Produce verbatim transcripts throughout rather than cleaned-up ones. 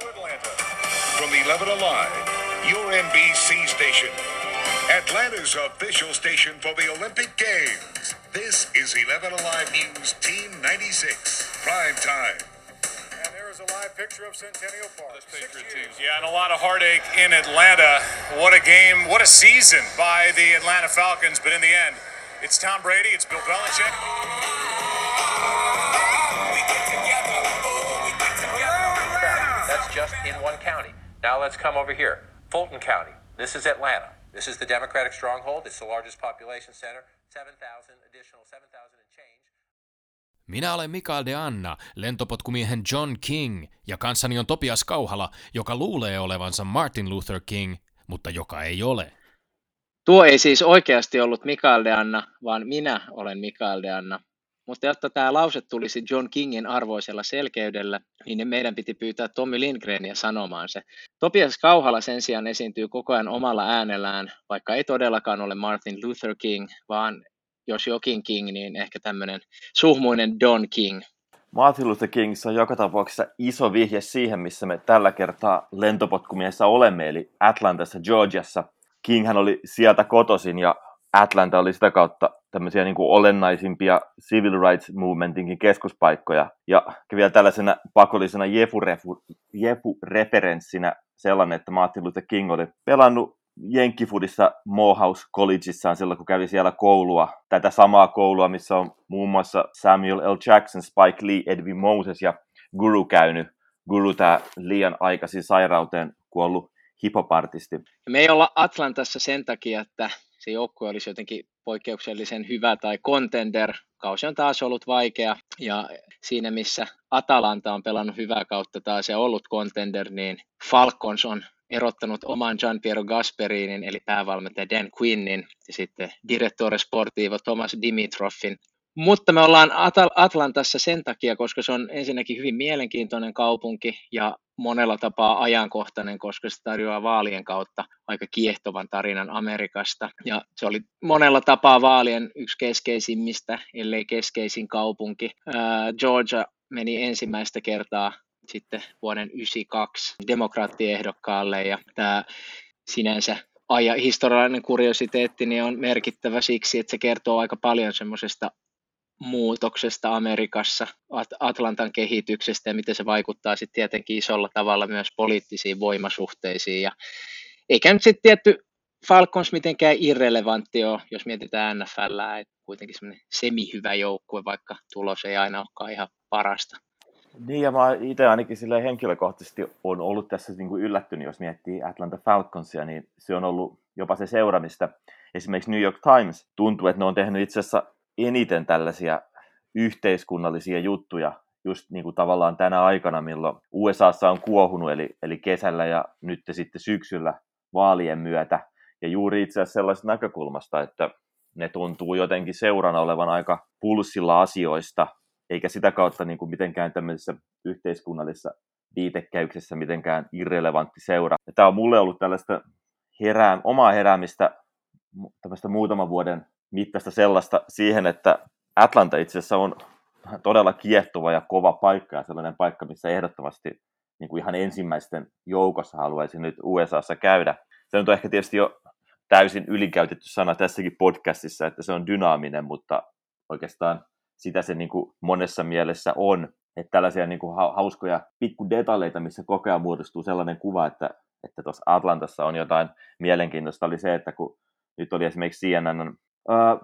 to Atlanta. From eleven Alive, your N B C station. Atlanta's official station for the Olympic Games. This is eleven Alive News Team ninety-six, Primetime. And there is a live picture of Centennial Park. Yeah, and a lot of heartache in Atlanta. What a game, what a season by the Atlanta Falcons. But in the end, it's Tom Brady, it's Bill Belichick. Just in one county. Now let's come over here. Fulton County. This is Atlanta. This is the Democratic stronghold. It's the largest population center. seven thousand additional seven thousand and change. Minä olen Mikael de Anna, lentopotkumiehen John King, ja kanssani on Topias Kauhala, joka luulee olevansa Martin Luther King, mutta joka ei ole. Tuo ei siis oikeasti ollut Mikael de Anna, vaan minä olen Mikael de Anna. Mutta jotta tämä lause tulisi John Kingin arvoisella selkeydellä, niin meidän piti pyytää Tommy Lindgreniä sanomaan se. Topias Kauhala sen sijaan esiintyy koko ajan omalla äänellään, vaikka ei todellakaan ole Martin Luther King, vaan jos jokin King, niin ehkä tämmöinen suhmuinen Don King. Martin Luther King on joka tapauksessa iso vihje siihen, missä me tällä kertaa lentopotkumiessa olemme, eli Atlantassa, Georgiassa. Kinghän oli sieltä kotoisin ja Atlanta oli sitä kautta tämmöisiä niin kuin olennaisimpia civil rights movementinkin keskuspaikkoja. Ja vielä tällaisena pakollisena jefu-referenssinä sellainen, että Martin Luther King oli pelannut Jenkkifudissa Morehouse Collegessaan silloin, kun kävi siellä koulua. Tätä samaa koulua, missä on muun muassa Samuel L. Jackson, Spike Lee, Edwin Moses ja Guru käynyt. Guru, tämä liian aikaisin sairauteen kuollut hip-hop-artisti. Me ei olla Atlantassa sen takia, että se joukkue olisi jotenkin poikkeuksellisen hyvä tai contender. Kausi on taas ollut vaikea ja siinä missä Atalanta on pelannut hyvää kautta taas ja ollut contender, niin Falcons on erottanut oman Gian Piero Gasperinin eli päävalmentaja Dan Quinnin ja sitten direttore sportivo Thomas Dimitroffin. Mutta me ollaan Atal- Atlantassa sen takia, koska se on ensinnäkin hyvin mielenkiintoinen kaupunki ja monella tapaa ajankohtainen, koska se tarjoaa vaalien kautta aika kiehtovan tarinan Amerikasta. Ja se oli monella tapaa vaalien yksi keskeisimmistä, ellei keskeisin kaupunki. Ää, Georgia meni ensimmäistä kertaa sitten vuoden yhdeksänkymmentäkaksi demokraattiehdokkaille ja tämä sinänsä aja, historiallinen kuriositeetti niin on merkittävä siksi, että se kertoo aika paljon semmoisesta muutoksesta Amerikassa, Atlantan kehityksestä ja miten se vaikuttaa sitten tietenkin isolla tavalla myös poliittisiin voimasuhteisiin. Ja eikä nyt sitten tietty Falcons mitenkään irrelevantti ole, jos mietitään N F L:ää, että kuitenkin semmoinen semi-hyvä joukkue, vaikka tulos ei aina olekaan ihan parasta. Niin ja mä itse ainakin silleen henkilökohtaisesti on ollut tässä niin kuin yllättynyt, jos miettii Atlanta Falconsia, niin se on ollut jopa se seuraamista. Esimerkiksi New York Times tuntuu, että ne on tehnyt itse asiassa eniten tällaisia yhteiskunnallisia juttuja, just niin kuin tavallaan tänä aikana, milloin U S A:ssa on kuohunut, eli, eli kesällä ja nyt sitten syksyllä vaalien myötä. Ja juuri itse asiassa sellaisesta näkökulmasta, että ne tuntuu jotenkin seurana olevan aika pulssilla asioista, eikä sitä kautta niin kuin mitenkään tämmöisessä yhteiskunnallisessa viitekäyksessä mitenkään irrelevantti seura. Ja tämä on mulle ollut tällaista herää, omaa heräämistä tämmöistä muutaman vuoden mittaista sellaista siihen, että Atlanta itse asiassa on todella kiehtova ja kova paikka ja sellainen paikka, missä ehdottomasti niin kuin ihan ensimmäisten joukossa haluaisin nyt U S A:ssa käydä. Se nyt on ehkä tietysti jo täysin ylikäytetty sana tässäkin podcastissa, että se on dynaaminen, mutta oikeastaan sitä se niin kuin monessa mielessä on. Että tällaisia niin kuin hauskoja pikkudetaljeita, missä koko ajan muodostuu sellainen kuva, että, että tuossa Atlantassa on jotain mielenkiintoista, oli se, että kun nyt oli esimerkiksi C N N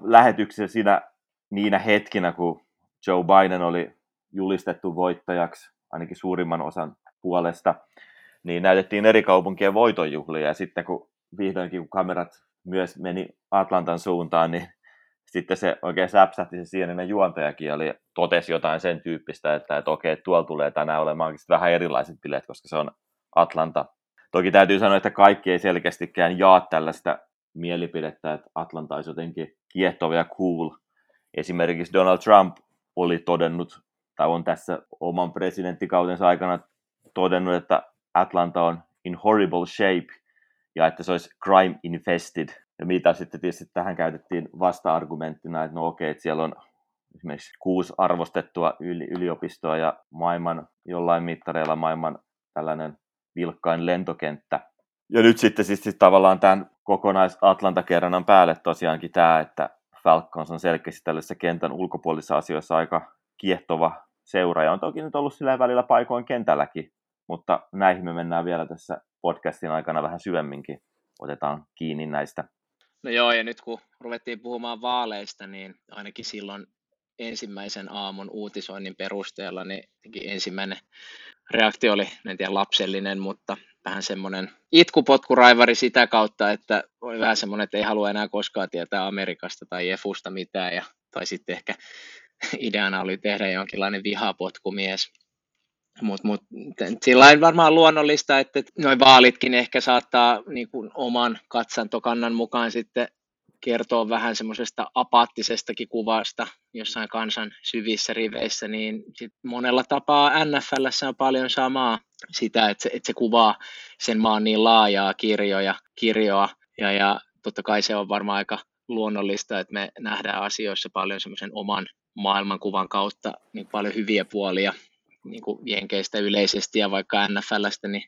lähetyksessä siinä niinä hetkinä, kun Joe Biden oli julistettu voittajaksi, ainakin suurimman osan puolesta, niin näytettiin eri kaupunkien voitonjuhlia. Ja sitten kun vihdoinkin kun kamerat myös meni Atlantan suuntaan, niin sitten se oikein säpsähti se sieninen juontajakin, eli totesi jotain sen tyyppistä, että, että okei, tuolla tulee tänään olemaankin vähän erilaiset bileet, koska se on Atlanta. Toki täytyy sanoa, että kaikki ei selkeästikään jaa tällaista mielipidettä, että Atlanta olisi jotenkin kiehtova ja cool. Esimerkiksi Donald Trump oli todennut, tai on tässä oman presidenttikautensa aikana todennut, että Atlanta on in horrible shape, ja että se olisi crime infested. Ja mitä sitten tietysti tähän käytettiin vasta-argumenttina, että no okei, että siellä on esimerkiksi kuusi arvostettua yli- yliopistoa, ja maailman jollain mittareilla maailman tällainen vilkkain lentokenttä. Ja nyt sitten siis, siis tavallaan tämän kokonais-Atlanta-kerrannan päälle tosiaankin tämä, että Falcons on selkeästi tällaisessa kentän ulkopuolisissa asioissa aika kiehtova seura. Ja on toki nyt ollut sillä välillä paikoin kentälläkin, mutta näihin me mennään vielä tässä podcastin aikana vähän syvemminkin. Otetaan kiinni näistä. No joo, ja nyt kun ruvettiin puhumaan vaaleista, niin ainakin silloin ensimmäisen aamun uutisoinnin perusteella niin ensimmäinen reaktio oli, en tiedä lapsellinen, mutta vähän semmoinen itkupotkuraiveri sitä kautta, että oli vähän semmoinen, että ei halua enää koskaan tietää Amerikasta tai Jefusta mitään, ja, tai sitten ehkä ideana oli tehdä jonkinlainen vihapotkumies. Mutta mut, sillä on varmaan luonnollista, että noi vaalitkin ehkä saattaa niin kuin oman katsantokannan mukaan sitten kertoo vähän semmoisesta apaattisestakin kuvasta jossain kansan syvissä riveissä, niin sit monella tapaa N F L:ssä on paljon samaa sitä, että se, että se kuvaa sen maan niin laajaa kirjoja, kirjoa, ja, ja totta kai se on varmaan aika luonnollista, että me nähdään asioissa paljon semmoisen oman maailmankuvan kautta niin paljon hyviä puolia, niin kuin jenkeistä yleisesti ja vaikka N F L:stä, niin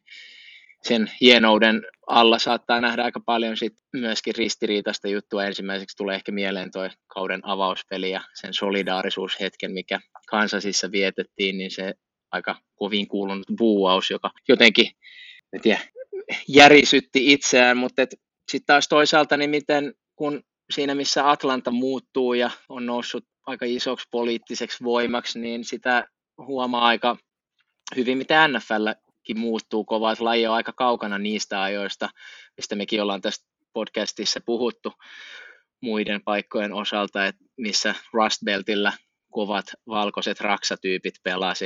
sen hienouden alla saattaa nähdä aika paljon sit myöskin ristiriitaista juttua. Ensimmäiseksi tulee ehkä mieleen tuo kauden avauspeli ja sen solidaarisuushetken, mikä Kansasissa vietettiin, niin se aika kovin kuulunut buuaus, joka jotenkin en tiedä, järisytti itseään, mutta sitten taas toisaalta, niin miten kun siinä missä Atlanta muuttuu ja on noussut aika isoksi poliittiseksi voimaksi, niin sitä huomaa aika hyvin, mitä N F L:kin muuttuu kovaa, että laji on aika kaukana niistä ajoista, mistä mekin ollaan tässä podcastissa puhuttu muiden paikkojen osalta, että missä Rust Beltillä kovat valkoiset raksatyypit pelasi.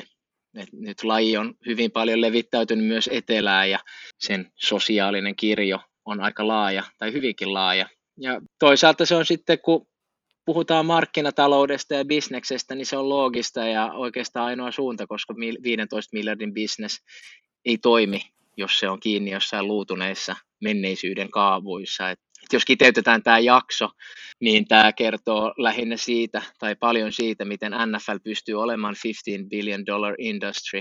Et nyt laji on hyvin paljon levittäytynyt myös etelään ja sen sosiaalinen kirjo on aika laaja tai hyvinkin laaja. Ja toisaalta se on sitten, kun puhutaan markkinataloudesta ja bisneksestä, niin se on loogista ja oikeastaan ainoa suunta, koska viidentoista miljardin bisnes ei toimi, jos se on kiinni jossain luutuneissa menneisyyden kaavuissa. Et jos kiteytetään tämä jakso, niin tämä kertoo lähinnä siitä tai paljon siitä, miten N F L pystyy olemaan fifteen billion dollar industry.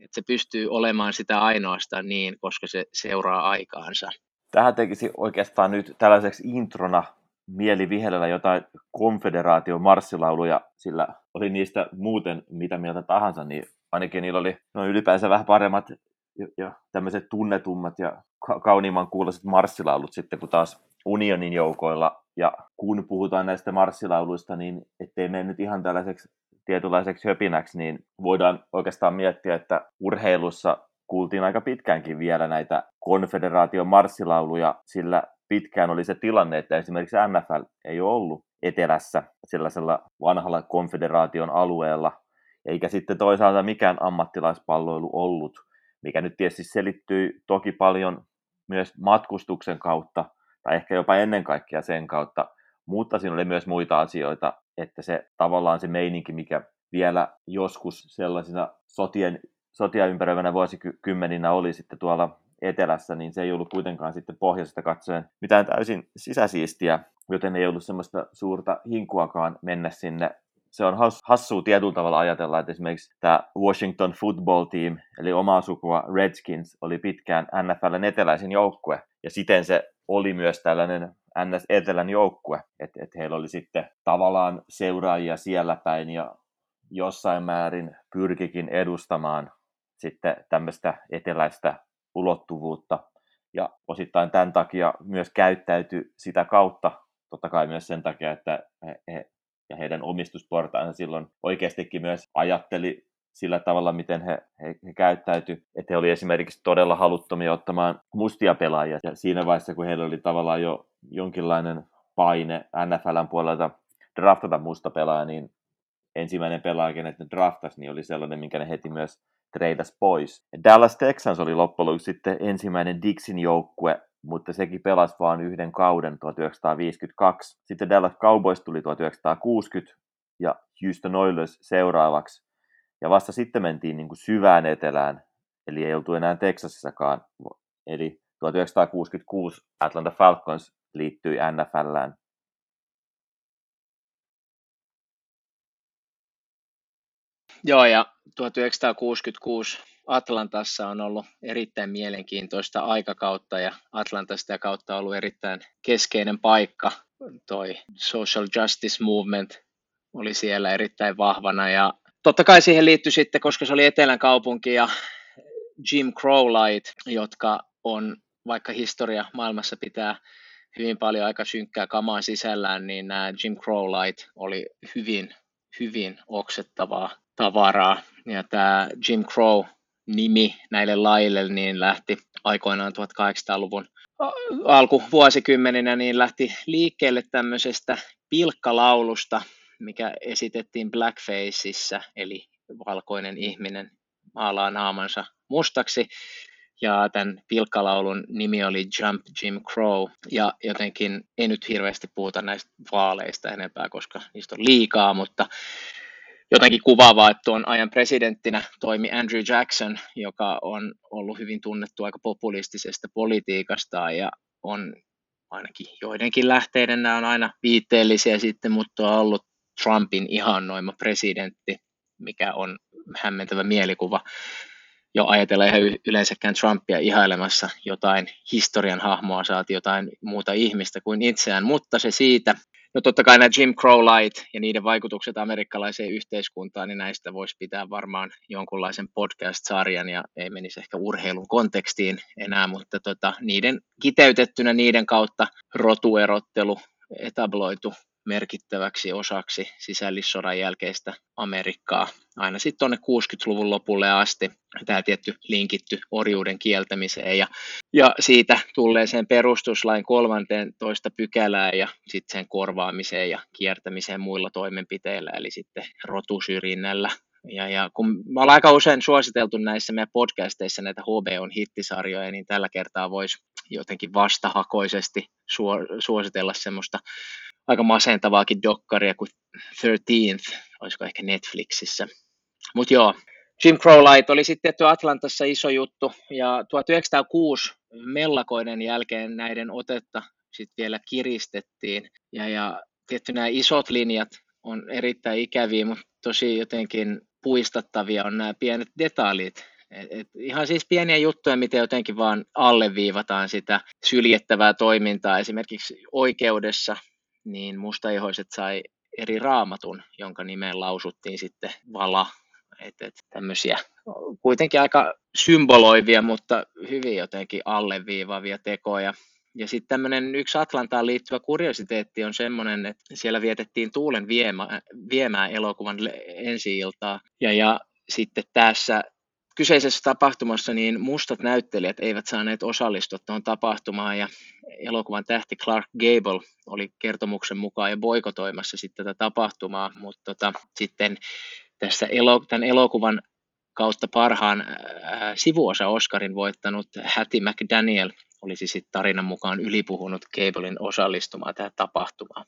Et se pystyy olemaan sitä ainoastaan niin, koska se seuraa aikaansa. Tähän tekisi oikeastaan nyt tällaiseksi introna mieli vihelellä jotain konfederaation marssilauluja, sillä oli niistä muuten mitä mieltä tahansa, niin ainakin niillä oli noin ylipäänsä vähän paremmat ja, ja tämmöiset tunnetummat ja kauniimman kuuloiset marssilaulut sitten, kun taas Unionin joukoilla. Ja kun puhutaan näistä marssilauluista, niin ettei mene nyt ihan tällaiseksi tietynlaiseksi höpinäksi, niin voidaan oikeastaan miettiä, että urheilussa kuultiin aika pitkäänkin vielä näitä konfederaation marssilauluja, sillä pitkään oli se tilanne, että esimerkiksi N F L ei ole ollut etelässä sellaisella vanhalla konfederaation alueella, eikä sitten toisaalta mikään ammattilaispalloilu ollut, mikä nyt tietysti selittyy toki paljon myös matkustuksen kautta, tai ehkä jopa ennen kaikkea sen kautta, mutta siinä oli myös muita asioita, että se tavallaan se meininki, mikä vielä joskus sellaisina sotien, sotia ympäröivänä vuosikymmeninä oli sitten tuolla etelässä, niin se ei ollut kuitenkaan sitten pohjoisesta katsoen mitään täysin sisäsiistiä, joten ei ollut semmoista suurta hinkuakaan mennä sinne. Se on hassua tietyllä tavalla ajatella, että esimerkiksi tämä Washington Football Team, eli omaa sukua Redskins, oli pitkään N F L:n eteläisin joukkue, ja siten se oli myös tällainen N S etelän joukkue, että et heillä oli sitten tavallaan seuraajia siellä päin, ja jossain määrin pyrkikin edustamaan sitten tämmöistä eteläistä ulottuvuutta, ja osittain tämän takia myös käyttäytyi sitä kautta, totta kai myös sen takia, että he ja heidän omistusportaansa silloin oikeastikin myös ajatteli sillä tavalla, miten he, he, he käyttäytyi, että he oli esimerkiksi todella haluttomia ottamaan mustia pelaajia, ja siinä vaiheessa, kun heillä oli tavallaan jo jonkinlainen paine N F L:n puolelta draftata musta pelaaja, niin ensimmäinen pelaaja, kenet ne draftasi, niin oli sellainen, minkä ne heti myös treidas pois. Dallas Texans oli loppujen lopuksi sitten ensimmäinen Dixin joukkue, mutta sekin pelasi vain yhden kauden tuhatyhdeksänsataaviisikymmentäkaksi. Sitten Dallas Cowboys tuli tuhatyhdeksänsataakuusikymmentä ja Houston Oilers seuraavaksi. Ja vasta sitten mentiin niin kuin syvään etelään, eli ei oltu enää Texasissakaan. Eli tuhatyhdeksänsataakuusikymmentäkuusi Atlanta Falcons liittyi N F L:ään. Joo, ja tuhatyhdeksänsataakuusikymmentäkuusi Atlantassa on ollut erittäin mielenkiintoista aikakautta ja Atlantasta ja kautta on ollut erittäin keskeinen paikka. Toi social justice movement oli siellä erittäin vahvana ja totta kai siihen liittyi sitten, koska se oli etelän kaupunki ja Jim Crow-lait, jotka on, vaikka historia maailmassa pitää hyvin paljon aika synkkää kamaa sisällään, niin nämä Jim Crow-lait oli hyvin, hyvin oksettavaa tavaraa. Ja tämä Jim Crow-nimi näille laille niin lähti aikoinaan tuhatkahdeksansataaluvun alkuvuosikymmeninä, niin lähti liikkeelle tämmöisestä pilkkalaulusta, mikä esitettiin blackfaceissa, eli valkoinen ihminen maalaa naamansa mustaksi. Ja tämän pilkkalaulun nimi oli Jump Jim Crow, ja jotenkin ei nyt hirveästi puhuta näistä vaaleista enempää, koska niistä on liikaa, mutta jotenkin kuvaavaa, että tuon ajan presidenttinä toimi Andrew Jackson, joka on ollut hyvin tunnettu aika populistisesta politiikastaan, ja on ainakin joidenkin lähteiden nämä on aina viitteellisiä sitten, mutta on ollut Trumpin ihannoima presidentti, mikä on hämmentävä mielikuva. Jo ajatella ihan yleensäkään Trumpia ihailemassa jotain historian hahmoa, saati jotain muuta ihmistä kuin itseään, mutta se siitä. No totta kai nämä Jim Crow-lait ja niiden vaikutukset amerikkalaiseen yhteiskuntaan, niin näistä voisi pitää varmaan jonkunlaisen podcast-sarjan ja ei menisi ehkä urheilun kontekstiin enää, mutta tota, niiden kiteytettynä niiden kautta rotuerottelu etabloitu merkittäväksi osaksi sisällissodan jälkeistä Amerikkaa aina sitten tuonne kuudenkymmenen luvun lopulle asti. Tämä tietty linkitty orjuuden kieltämiseen ja, ja siitä tulleeseen perustuslain kolmanteentoista pykälään ja sitten sen korvaamiseen ja kiertämiseen muilla toimenpiteillä, eli sitten rotusyrjinnällä. Ja, ja kun me ollaan aika usein suositeltu näissä meidän podcasteissa näitä H B O:n hittisarjoja, niin tällä kertaa voisi jotenkin vastahakoisesti suositella semmoista aika masentavaakin dokkaria kuin thirteenth, olisiko ehkä Netflixissä. Mutta joo, Jim Crow-lait oli sitten tietty Atlantassa iso juttu, ja tuhatyhdeksänsataakuusi mellakoiden jälkeen näiden otetta sitten vielä kiristettiin, ja, ja tietty nämä isot linjat on erittäin ikäviä, mutta tosi jotenkin puistattavia on nämä pienet detaljit. Et, et ihan siis pieniä juttuja, miten jotenkin vaan alleviivataan sitä syljettävää toimintaa, esimerkiksi oikeudessa, niin mustaihoiset sai eri raamatun, jonka nimeen lausuttiin sitten vala. Et, et, tämmöisiä kuitenkin aika symboloivia, mutta hyvin jotenkin alleviivavia tekoja. Ja sitten tämmöinen yksi Atlantaan liittyvä kuriositeetti on semmoinen, että siellä vietettiin Tuulen viemä, viemää elokuvan ensi-iltaa. Ja, ja sitten tässä kyseisessä tapahtumassa niin mustat näyttelijät eivät saaneet osallistua tuohon tapahtumaan ja elokuvan tähti Clark Gable oli kertomuksen mukaan ja boikotoimassa sitten tätä tapahtumaa, mutta tota, sitten tässä elo, tämän elokuvan kautta parhaan ää, sivuosa Oscarin voittanut Hattie McDaniel olisi sitten tarinan mukaan ylipuhunut Gablen osallistumaan tähän tapahtumaan.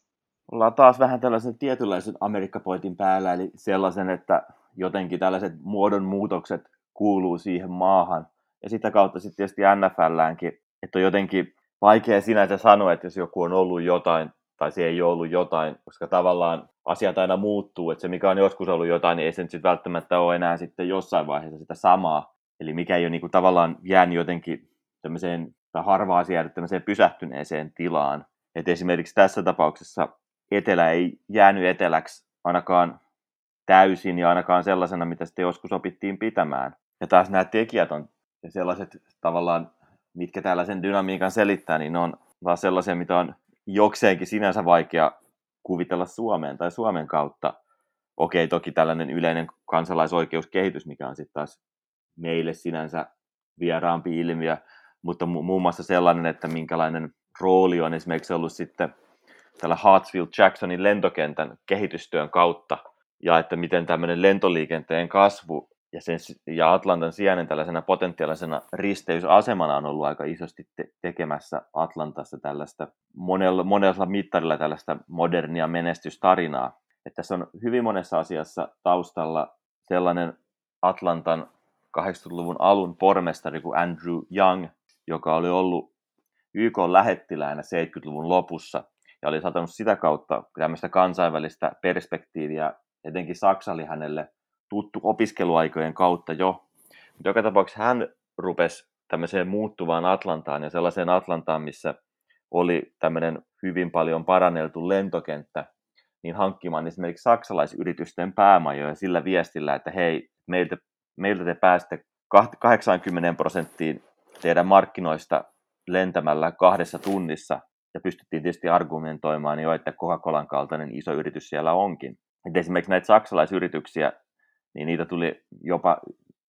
Ollaan taas vähän tällaisen tietynlaisen Amerikkapointin päällä, eli sellaisen, että jotenkin tällaiset muodonmuutokset kuuluu siihen maahan. Ja sitä kautta sitten tietysti N F L:äänkin, että on jotenkin vaikea sinänsä sanoa, että jos joku on ollut jotain tai se ei ole ollut jotain, koska tavallaan asiat aina muuttuu, että se mikä on joskus ollut jotain, niin ei se nyt välttämättä ole enää sitten jossain vaiheessa sitä samaa. Eli mikä ei ole niin kuin tavallaan jäänyt jotenkin tämmöiseen, tai harvaa jäänyt tämmöiseen pysähtyneeseen tilaan. Että esimerkiksi tässä tapauksessa etelä ei jäänyt eteläksi ainakaan täysin ja ainakaan sellaisena, mitä sitten joskus opittiin pitämään. Ja taas nämä tekijät on ja sellaiset tavallaan, mitkä tällaisen dynamiikan selittää, niin ne on taas sellaisia, mitä on jokseenkin sinänsä vaikea kuvitella Suomeen tai Suomen kautta. Okei, toki tällainen yleinen kansalaisoikeuskehitys, mikä on sitten taas meille sinänsä vieraampi ilmiö, mutta mu- muun muassa sellainen, että minkälainen rooli on esimerkiksi ollut sitten tällä Hartsfield-Jacksonin lentokentän kehitystyön kautta, ja että miten tämmöinen lentoliikenteen kasvu ja, sen, ja Atlantan sijainen tällaisena potentiaalisena risteysasemana on ollut aika isosti te- tekemässä Atlantassa tällaista monella, monella mittarilla tällaista modernia menestystarinaa. Että tässä on hyvin monessa asiassa taustalla sellainen Atlantan kahdeksankymmentäluvun alun pormestari kuin Andrew Young, joka oli ollut Y K-lähettiläänä seitsemänkymmentäluvun lopussa ja oli satanut sitä kautta tämmöistä kansainvälistä perspektiiviä. Etenkin Saksa oli hänelle tuttu opiskeluaikojen kautta jo, joka tapauksessa hän rupesi tämmöiseen muuttuvaan Atlantaan ja sellaiseen Atlantaan, missä oli tämmöinen hyvin paljon paranneltu lentokenttä, niin hankkimaan esimerkiksi saksalaisyritysten päämajoja sillä viestillä, että hei, meiltä, meiltä te pääsette kahdeksankymmentä prosenttiin teidän markkinoista lentämällä kahdessa tunnissa, ja pystyttiin tietysti argumentoimaan jo, että Coca-Colan kaltainen iso yritys siellä onkin. Et esimerkiksi näitä saksalaisyrityksiä, niin niitä tuli jopa,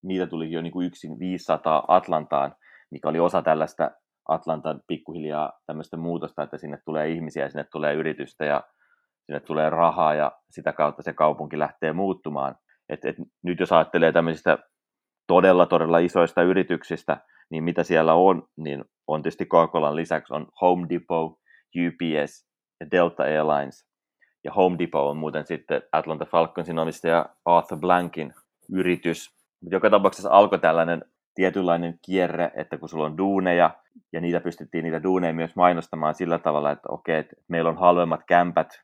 niitä tuli jo niin kuin yksin viisisataa Atlantaan, mikä oli osa tällaista Atlantan pikkuhiljaa tämmöistä muutosta, että sinne tulee ihmisiä, sinne tulee yritystä ja sinne tulee rahaa ja sitä kautta se kaupunki lähtee muuttumaan. Et, et nyt jos ajattelee tämmöisistä todella todella isoista yrityksistä, niin mitä siellä on, niin on tietysti Coca-Colan lisäksi on Home Depot, U P S ja Delta Airlines. Ja Home Depot on muuten sitten Atlanta Falconsin omistaja Arthur Blankin yritys. Joka tapauksessa alkoi tällainen tietynlainen kierre, että kun sulla on duuneja, ja niitä pystyttiin niitä duuneja myös mainostamaan sillä tavalla, että okei, että meillä on halvemmat kämpät,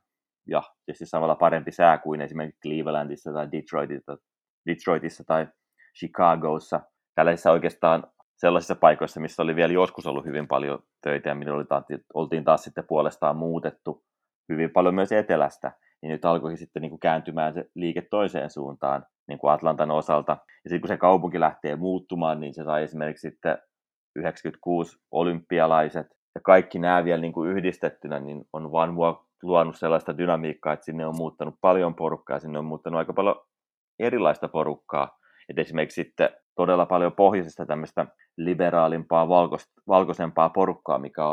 ja tietysti samalla parempi sää kuin esimerkiksi Clevelandissa tai Detroitissa, Detroitissa tai Chicagossa. Tällaisissa oikeastaan sellaisissa paikoissa, missä oli vielä joskus ollut hyvin paljon töitä, ja mitä oltiin taas sitten puolestaan muutettu hyvin paljon myös etelästä, niin nyt alkoi sitten niin kuin kääntymään se liike toiseen suuntaan, niin kuin Atlantan osalta. Ja sitten kun se kaupunki lähtee muuttumaan, niin se sai esimerkiksi sitten yhdeksänkymmentäkuusi olympialaiset, ja kaikki nämä vielä niin kuin yhdistettynä, niin on vaan luonut sellaista dynamiikkaa, että sinne on muuttanut paljon porukkaa, sinne on muuttanut aika paljon erilaista porukkaa. Et esimerkiksi sitten todella paljon pohjoisesta tämmöistä liberaalimpaa, valkoisempaa porukkaa, mikä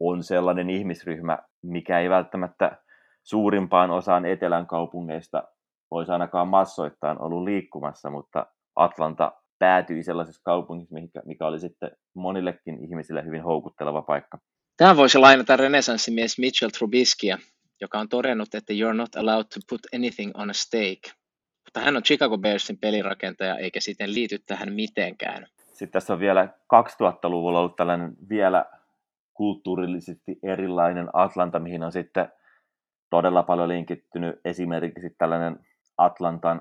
on sellainen ihmisryhmä, mikä ei välttämättä suurimpaan osaan etelän kaupungeista voisi ainakaan massoittain ollut liikkumassa, mutta Atlanta päätyi sellaisessa kaupungissa, mikä oli sitten monillekin ihmisille hyvin houkutteleva paikka. Tähän voisi lainata renesanssimies Mitchell Trubiskia, joka on todennut, että you're not allowed to put anything on a stake. Mutta hän on Chicago Bearsin pelirakentaja, eikä siten liity tähän mitenkään. Sitten tässä on vielä kaksituhattaluvulla ollut tällainen vielä kulttuurillisesti erilainen Atlanta, mihin on sitten todella paljon linkittynyt esimerkiksi tällainen Atlantan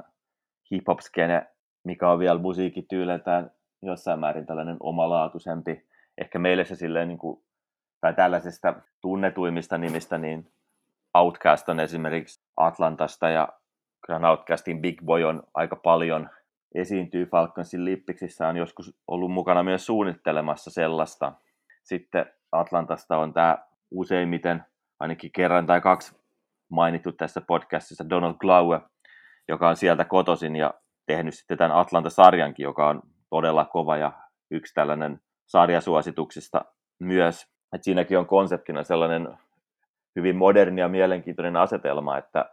hip-hop-skene, mikä on vielä musiikkityyletään jossain määrin tällainen omalaatuisempi. Ehkä meille se silleen, niin kuin, tai tällaisista tunnetuimmista nimistä, niin Outkast on esimerkiksi Atlantasta, ja kyllä Outkastin Big Boy on aika paljon esiintyy Falconsin Lippiksissä, on joskus ollut mukana myös suunnittelemassa sellaista. Sitten Atlantasta on tämä useimmiten, ainakin kerran tai kaksi mainittu tässä podcastissa, Donald Glover, joka on sieltä kotoisin ja tehnyt sitten tämän Atlanta-sarjankin, joka on todella kova ja yksi tällainen sarjasuosituksista myös. Et siinäkin on konseptina sellainen hyvin moderni ja mielenkiintoinen asetelma, että,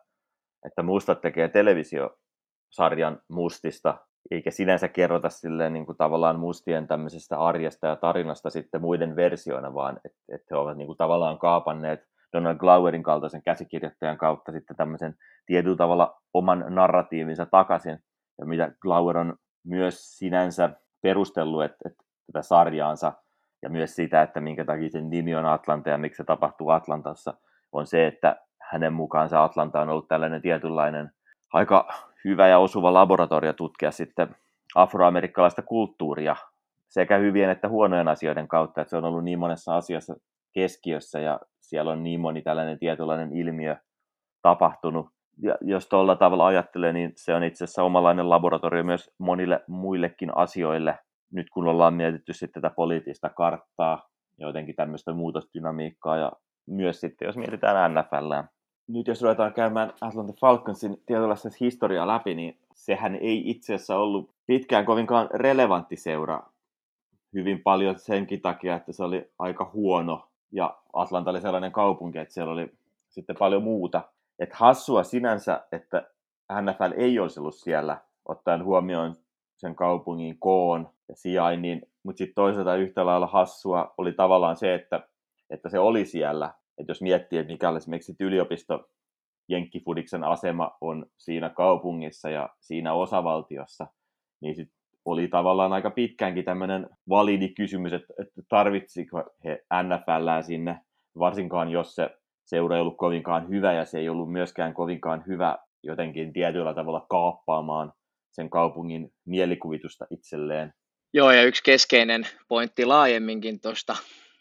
että mustat tekee televisiosarjan mustista, eikä sinänsä kerrota silleen niin kuin tavallaan mustien tämmöisestä arjesta ja tarinasta sitten muiden versioina, vaan että et he ovat niin kuin tavallaan kaapanneet Donald Gloverin kaltaisen käsikirjoittajan kautta sitten tämmöisen tietyllä tavalla oman narratiivinsa takaisin, ja mitä Glover on myös sinänsä perustellut, että, että tätä sarjaansa ja myös sitä, että minkä takia sen nimi on Atlanta ja miksi se tapahtuu Atlantassa, on se, että hänen mukaansa Atlanta on ollut tällainen tietynlainen aika hyvä ja osuva laboratorio tutkia sitten afroamerikkalaista kulttuuria sekä hyvien että huonojen asioiden kautta, että se on ollut niin monessa asiassa keskiössä ja siellä on niin moni tällainen tietynlainen ilmiö tapahtunut. Ja jos tuolla tavalla ajattelee, niin se on itse asiassa omanlainen laboratorio myös monille muillekin asioille. Nyt kun ollaan mietitty sitten tätä poliittista karttaa, jotenkin tämmöistä muutosdynamiikkaa ja myös sitten jos mietitään N F L:ää. Nyt jos ruvetaan käymään Atlanta Falconsin tietynlaista historiaa läpi, niin sehän ei itse asiassa ollut pitkään kovinkaan relevantti seura. Hyvin paljon senkin takia, että se oli aika huono. Ja Atlanta oli sellainen kaupunki, että siellä oli sitten paljon muuta. Että hassua sinänsä, että N F L ei olisi ollut siellä, ottaen huomioon sen kaupungin koon ja sijainnin. Mutta sitten toisaalta yhtä lailla hassua oli tavallaan se, että, että se oli siellä. Että jos miettii, että mikä esimerkiksi yliopisto Jenkkifudiksen asema on siinä kaupungissa ja siinä osavaltiossa, niin sitten oli tavallaan aika pitkäänkin tämmöinen validi kysymys, että, että tarvitsiko he N F L:ää sinne, varsinkaan jos se seura ei ollut kovinkaan hyvä ja se ei ollut myöskään kovinkaan hyvä jotenkin tietyllä tavalla kaappaamaan sen kaupungin mielikuvitusta itselleen. Joo, ja yksi keskeinen pointti laajemminkin tuosta,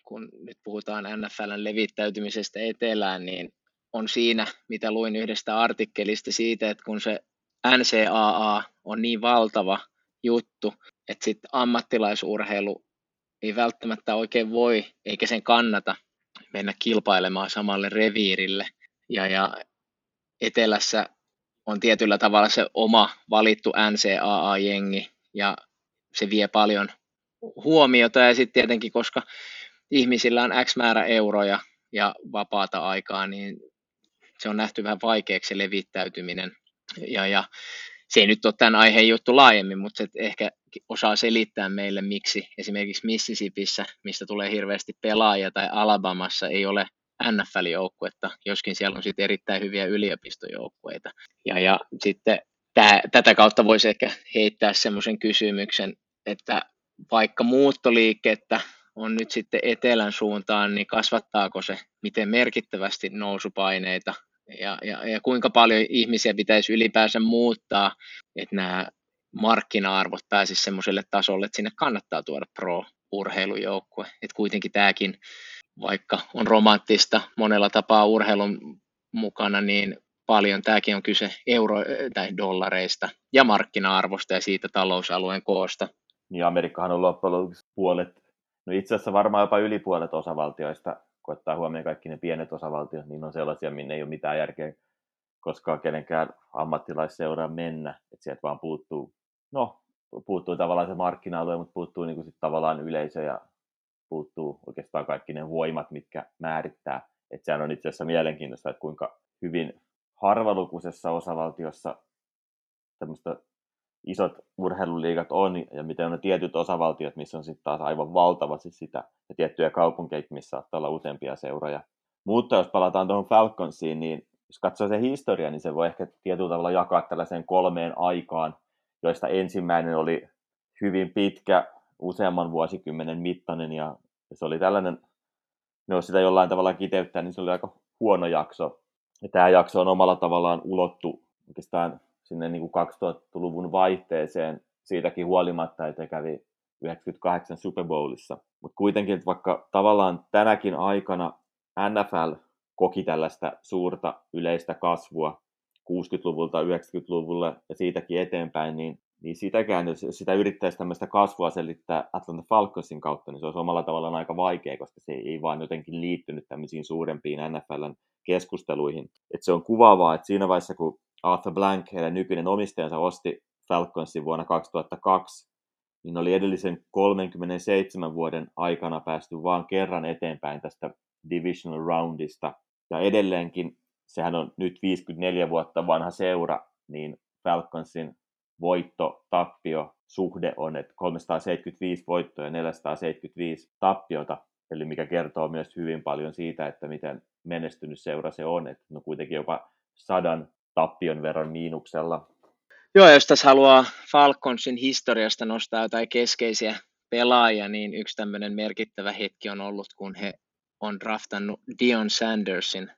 kun nyt puhutaan N F L:n levittäytymisestä etelään, niin on siinä, mitä luin yhdestä artikkelista siitä, että kun se N C A A on niin valtava juttu, että sitten ammattilaisurheilu ei välttämättä oikein voi, eikä sen kannata mennä kilpailemaan samalle reviirille. Ja, ja etelässä on tietyllä tavalla se oma valittu N C A A-jengi, ja se vie paljon huomiota, ja sitten tietenkin, koska ihmisillä on X määrä euroja ja vapaata aikaa, niin se on nähty vähän vaikeaksi se levittäytyminen. Ja, ja se ei nyt ole tämän aiheen juttu laajemmin, mutta se ehkä osaa selittää meille, miksi esimerkiksi Mississippissä, mistä tulee hirveästi pelaajia, tai Alabamassa ei ole N F L-joukkuetta, joskin siellä on sitten erittäin hyviä yliopistojoukkueita. Ja, ja sitten tää, tätä kautta voisi ehkä heittää semmoisen kysymyksen, että vaikka muuttoliikettä on nyt sitten etelän suuntaan, niin kasvattaako se miten merkittävästi nousupaineita ja, ja, ja kuinka paljon ihmisiä pitäisi ylipäänsä muuttaa, että nämä markkina-arvot pääsisi semmoiselle tasolle, että sinne kannattaa tuoda pro-urheilujoukkue. Että kuitenkin tämäkin, vaikka on romanttista monella tapaa urheilun mukana, niin paljon tämäkin on kyse euro- tai dollareista ja markkina-arvosta ja siitä talousalueen koosta. Niin Amerikkahan on loppujen lopuksi puolet, no itse asiassa varmaan jopa yli puolet osavaltioista, kun ottaa huomioon kaikki ne pienet osavaltiot, niin on sellaisia, minne ei ole mitään järkeä koskaan kenenkään ammattilaisseuraa mennä. Että sieltä vaan puuttuu, no puuttuu tavallaan se markkina-alue, mutta puuttuu niin kuin sit tavallaan yleisö ja puuttuu oikeastaan kaikki ne voimat, mitkä määrittää. Että sehän on itse asiassa mielenkiintoista, että kuinka hyvin harvalukuisessa osavaltiossa tämmöistä isot urheiluliigat on, ja miten on ne tietyt osavaltiot, missä on sitten taas aivan valtavasti sitä, ja tiettyjä kaupunkeja, missä saattaa olla useampia seuroja. Mutta jos palataan tuohon Falconsiin, niin jos katsoo sen historia, niin se voi ehkä tietyllä tavalla jakaa tällaiseen kolmeen aikaan, joista ensimmäinen oli hyvin pitkä, useamman vuosikymmenen mittainen, ja se oli tällainen, no jos sitä jollain tavalla kiteyttää, niin se oli aika huono jakso. Ja tämä jakso on omalla tavallaan ulottu oikeastaan sinne niin kuin kaksituhattaluvun vaihteeseen, siitäkin huolimatta, että kävi yhdeksänkymmentäkahdeksan Super Bowlissa. Mutta kuitenkin, että vaikka tavallaan tänäkin aikana N F L koki tällaista suurta yleistä kasvua kuusikymmentäluvulta yhdeksänkymmentäluvulle ja siitäkin eteenpäin, niin, niin sitäkään, jos sitä yrittäisi tämmöistä kasvua selittää Atlanta Falconsin kautta, niin se olisi omalla tavallaan aika vaikea, koska se ei vaan jotenkin liittynyt tämmöisiin suurempiin N F L:n keskusteluihin. Et se on kuvaavaa, että siinä vaiheessa, kun Arthur Blank, heidän nykyinen omistajansa, osti Falconsin vuonna kaksituhattakaksi, niin oli edellisen kolmenkymmenenseitsemän vuoden aikana päästy vain kerran eteenpäin tästä divisional roundista. Ja edelleenkin, sehän on nyt viisikymmentäneljä vuotta vanha seura, niin Falconsin voitto-tappio-suhde on, että kolmesataaseitsemänkymmentäviisi voittoa ja neljäsataaseitsemänkymmentäviisi tappiota, eli mikä kertoo myös hyvin paljon siitä, että miten menestynyt seura se on, että no kuitenkin jopa sadan tappion verran miinuksella. Joo, jos tässä haluaa Falconsin historiasta nostaa jotain keskeisiä pelaajia, niin yksi tämmöinen merkittävä hetki on ollut, kun he on draftannut Deion Sandersin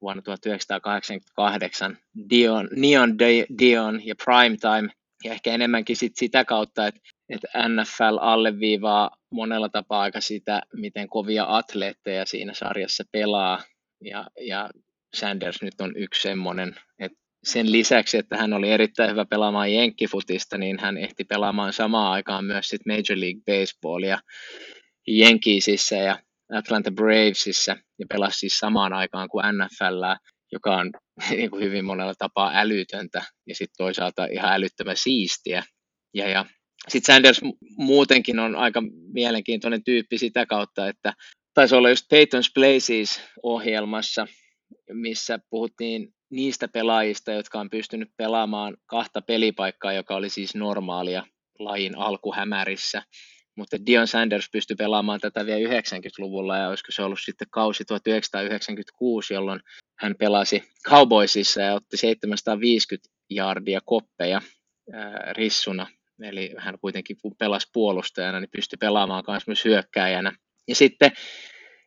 vuonna tuhatyhdeksänsataakahdeksankymmentäkahdeksan. Deion, Neon Deion ja Primetime, ja ehkä enemmänkin sit sitä kautta, että et N F L alleviivaa monella tapaa aika sitä, miten kovia atleetteja siinä sarjassa pelaa, ja, ja Sanders nyt on yksi semmoinen, että sen lisäksi, että hän oli erittäin hyvä pelaamaan jenkkifutista, niin hän ehti pelaamaan samaan aikaan myös sit Major League Baseballia Jenkiisissä ja Atlanta Bravesissa ja pelasi siis samaan aikaan kuin N F L, joka on niin kuin hyvin monella tapaa älytöntä ja sitten toisaalta ihan älyttömän siistiä. Ja, ja. Sitten Sanders muutenkin on aika mielenkiintoinen tyyppi sitä kautta, että taisi olla just Peyton's Places-ohjelmassa, missä puhuttiin niistä pelaajista, jotka on pystynyt pelaamaan kahta pelipaikkaa, joka oli siis normaalia lajin alkuhämärissä. Mutta Deion Sanders pystyi pelaamaan tätä vielä yhdeksänkymmentäluvulla, ja olisiko se ollut sitten kausi tuhatyhdeksänsataayhdeksänkymmentäkuusi, jolloin hän pelasi Cowboysissa ja otti seitsemänsataaviisikymmentä jardia koppeja ää, rissuna. Eli hän kuitenkin pelasi puolustajana, niin pystyi pelaamaan myös hyökkääjänä. Ja sitten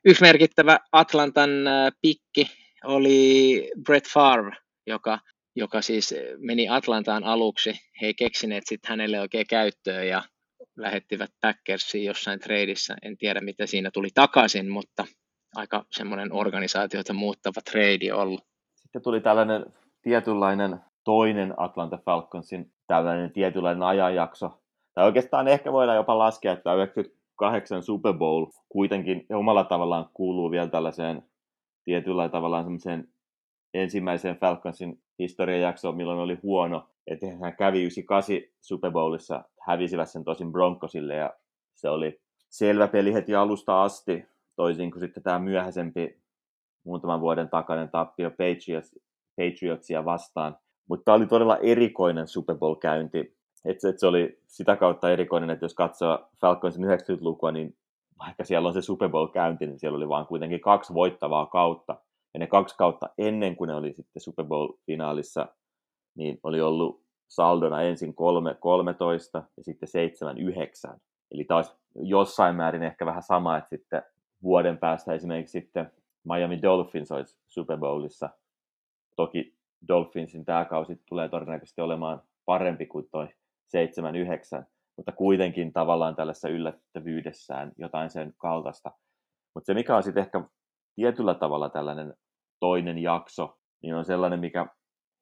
yksi merkittävä Atlantan pikki oli Brett Favre, joka, joka siis meni Atlantaan aluksi. He ei keksineet sitten hänelle oikein käyttöön ja lähettivät Packersiin jossain treidissä. En tiedä, mitä siinä tuli takaisin, mutta aika semmoinen organisaatiota muuttava treidi ollut. Sitten tuli tällainen tietynlainen toinen Atlanta Falconsin tällainen tietynlainen ajanjakso. Tai oikeastaan ehkä voidaan jopa laskea, että yhdeksänkymmentäkahdeksan Super Bowl kuitenkin omalla tavallaan kuuluu vielä tällaiseen tietyllä tavallaan semmoiseen ensimmäiseen Falconsin historiajaksoon, milloin oli huono. Että hän kävi yhdeksänkymmentäkahdeksan Super Bowlissa, hävisivät sen tosin Broncosille ja se oli selvä peli heti alusta asti. Toisin kuin sitten tämä myöhäisempi muutaman vuoden takainen tappio Patriots, Patriotsia vastaan. Mutta tämä oli todella erikoinen Super Bowl-käynti. Et se, et se oli sitä kautta erikoinen, että jos katsoo Falconsin yhdeksänkymmentälukua, niin vaikka siellä on se Super Bowl-käynti, niin siellä oli vaan kuitenkin kaksi voittavaa kautta. Ja ne kaksi kautta ennen kuin ne oli sitten Super Bowl-finaalissa, niin oli ollut saldona ensin kolme kolmetoista ja sitten seitsemän yhdeksän. Eli taas jossain määrin ehkä vähän sama, että sitten vuoden päästä esimerkiksi sitten Miami Dolphins olisi Super Bowlissa. Toki Dolphinsin tämä kausi tulee todennäköisesti olemaan parempi kuin toi seitsemän yhdeksän, mutta kuitenkin tavallaan tällaisessa yllättävyydessään jotain sen kaltaista. Mutta se, mikä on sitten ehkä tietyllä tavalla tällainen toinen jakso, niin on sellainen, mikä